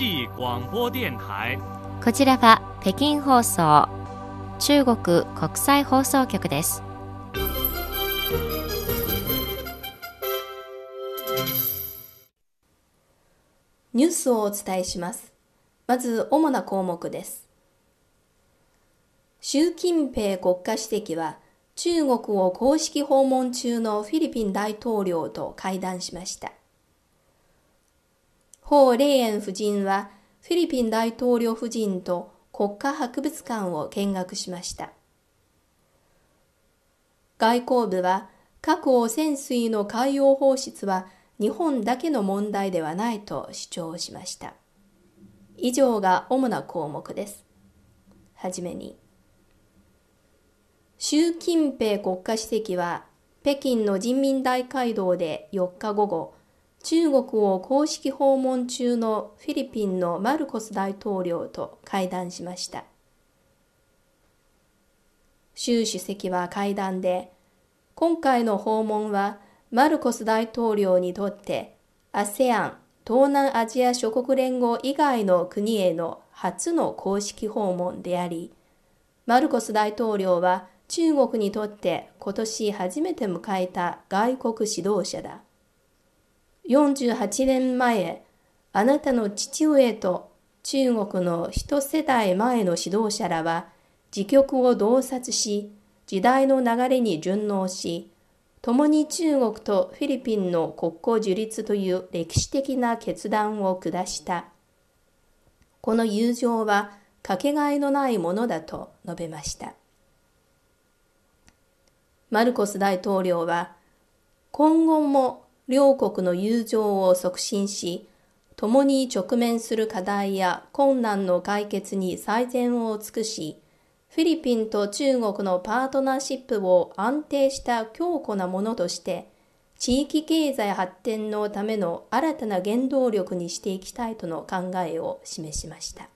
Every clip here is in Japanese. こちらは北京放送、中国国際放送局です。ニュースをお伝えします。まず主な項目です。習近平国家主席は中国を公式訪問中のフィリピン大統領と会談しました。彭麗媛夫人はフィリピン大統領夫人と国家博物館を見学しました。外交部は核汚染水の海洋放出は日本だけの問題ではないと主張しました。以上が主な項目です。はじめに、習近平国家主席は北京の人民大会堂で4日午後、中国を公式訪問中のフィリピンのマルコス大統領と会談しました。習主席は会談で、今回の訪問はマルコス大統領にとって、ASEAN 東南アジア諸国連合以外の国への初の公式訪問であり、マルコス大統領は中国にとって今年初めて迎えた外国指導者だ。48年前、あなたの父上と中国の一世代前の指導者らは、自局を洞察し、時代の流れに順応し、共に中国とフィリピンの国交樹立という歴史的な決断を下した。この友情はかけがえのないものだと述べました。マルコス大統領は、今後も両国の友情を促進し、共に直面する課題や困難の解決に最善を尽くし、フィリピンと中国のパートナーシップを安定した強固なものとして、地域経済発展のための新たな原動力にしていきたいとの考えを示しました。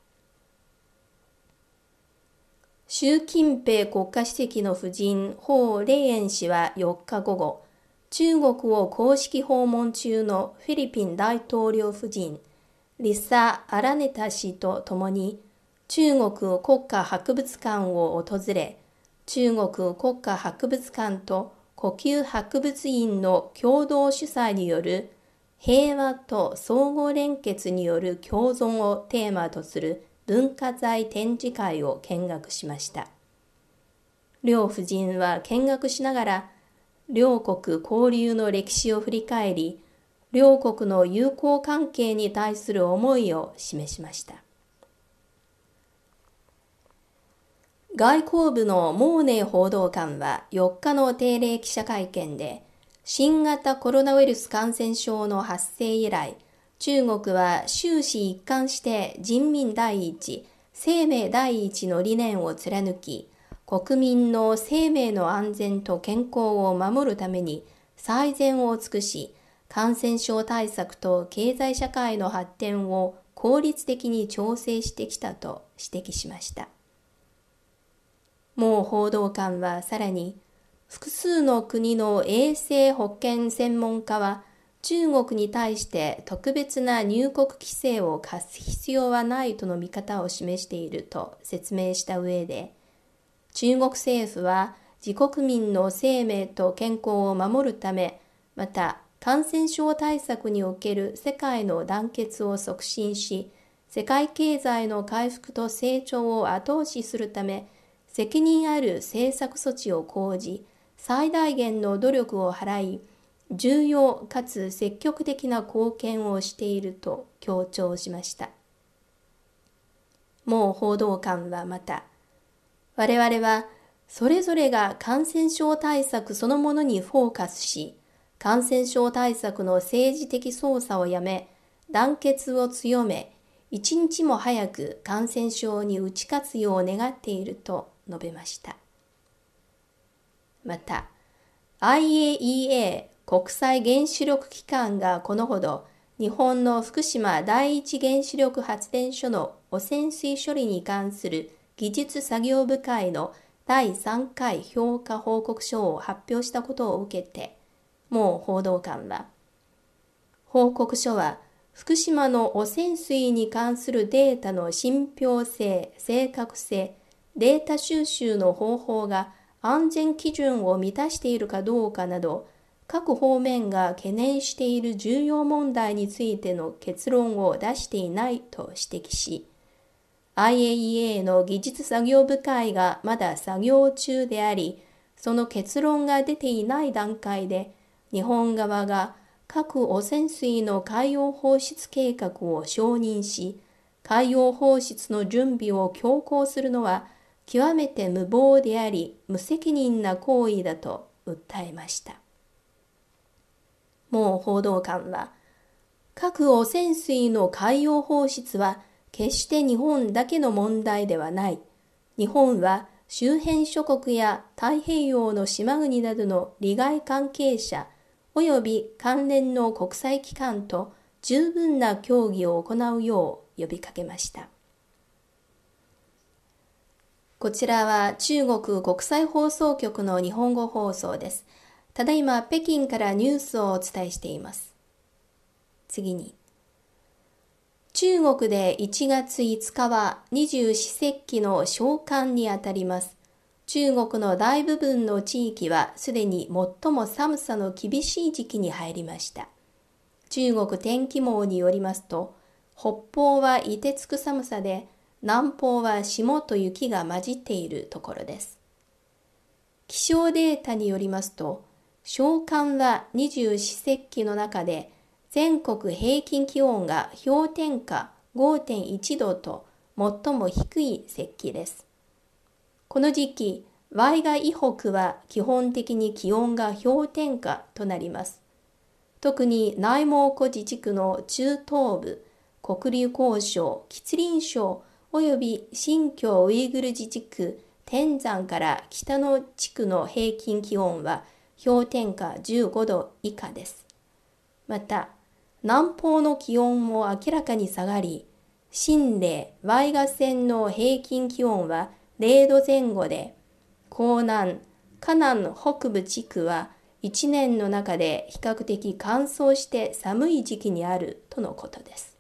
習近平国家主席の夫人、彭麗媛氏は4日午後、中国を公式訪問中のフィリピン大統領夫人、リサ・アラネタ氏と共に中国国家博物館を訪れ、中国国家博物館と故宮博物院の共同主催による平和と相互連結による共存をテーマとする文化財展示会を見学しました。両夫人は見学しながら、両国交流の歴史を振り返り、両国の友好関係に対する思いを示しました。外交部の毛寧報道官は4日の定例記者会見で、新型コロナウイルス感染症の発生以来、中国は終始一貫して人民第一、生命第一の理念を貫き、国民の生命の安全と健康を守るために最善を尽くし、感染症対策と経済社会の発展を効率的に調整してきたと指摘しました。毛報道官はさらに、複数の国の衛生保健専門家は、中国に対して特別な入国規制を課す必要はないとの見方を示していると説明した上で、中国政府は自国民の生命と健康を守るため、また感染症対策における世界の団結を促進し、世界経済の回復と成長を後押しするため、責任ある政策措置を講じ、最大限の努力を払い、重要かつ積極的な貢献をしていると強調しました。毛報道官はまた、我々はそれぞれが感染症対策そのものにフォーカスし、感染症対策の政治的操作をやめ、団結を強め、一日も早く感染症に打ち勝つよう願っていると述べました。また、IAEA 国際原子力機関がこのほど、日本の福島第一原子力発電所の汚染水処理に関する技術作業部会の第3回評価報告書を発表したことを受けて、毛報道官は、報告書は福島の汚染水に関するデータの信憑性、正確性、データ収集の方法が安全基準を満たしているかどうかなど、各方面が懸念している重要問題についての結論を出していないと指摘し、IAEA の技術作業部会がまだ作業中であり、その結論が出ていない段階で、日本側が核汚染水の海洋放出計画を承認し、海洋放出の準備を強行するのは極めて無謀であり、無責任な行為だと訴えました。もう報道官は、核汚染水の海洋放出は決して日本だけの問題ではない。日本は周辺諸国や太平洋の島国などの利害関係者および関連の国際機関と十分な協議を行うよう呼びかけました。こちらは中国国際放送局の日本語放送です。ただいま北京からニュースをお伝えしています。次に。中国で1月5日は二十四節気の小寒にあたります。中国の大部分の地域はすでに最も寒さの厳しい時期に入りました。中国天気網によりますと、北方は凍てつく寒さで、南方は霜と雪が混じっているところです。気象データによりますと、小寒は二十四節気の中で、全国平均気温が氷点下 5.1 度と最も低い節気です。この時期、淮河以北は基本的に気温が氷点下となります。特に内蒙古自治区の中東部、黒竜江省、吉林省および新疆ウイグル自治区天山から北の地区の平均気温は氷点下15度以下です。また、南方の気温も明らかに下がり、秦嶺・淮河線の平均気温は0度前後で、江南・華南北部地区は1年の中で比較的乾燥して寒い時期にあるとのことです。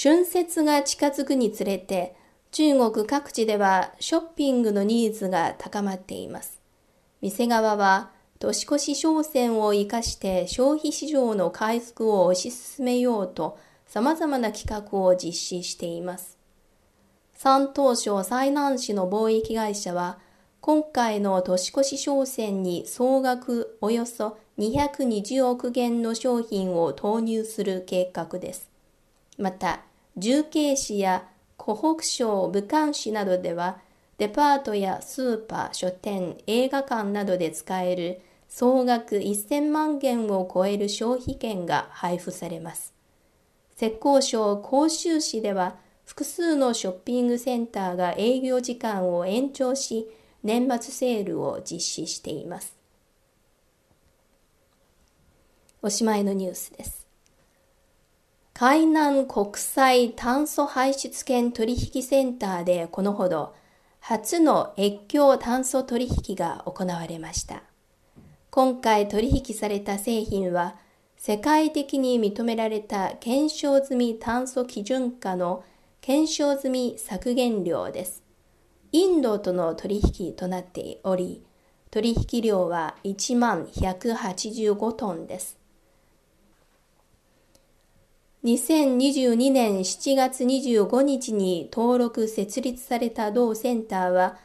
春節が近づくにつれて、中国各地ではショッピングのニーズが高まっています。店側は年越し商戦を生かして消費市場の回復を推し進めようと様々な企画を実施しています。山東省済南市の貿易会社は、今回の年越し商戦に総額およそ220億元の商品を投入する計画です。また、重慶市や湖北省武漢市などでは、デパートやスーパー、書店、映画館などで使える総額1000万元を超える消費券が配布されます。浙江省杭州市では複数のショッピングセンターが営業時間を延長し、年末セールを実施しています。おしまいのニュースです。海南国際炭素排出権取引センターでこのほど、初の越境炭素取引が行われました。今回取引された製品は、世界的に認められた検証済み炭素基準化の検証済み削減量です。インドとの取引となっており、取引量は1万185トンです。2022年7月25日に登録設立された同センターは、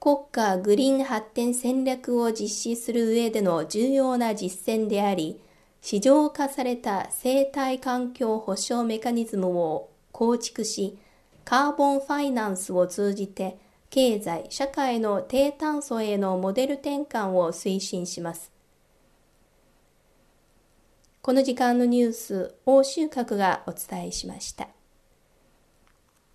国家グリーン発展戦略を実施する上での重要な実践であり、市場化された生態環境保障メカニズムを構築し、カーボンファイナンスを通じて経済・社会の低炭素へのモデル転換を推進します。この時間のニュース、欧州各がお伝えしました。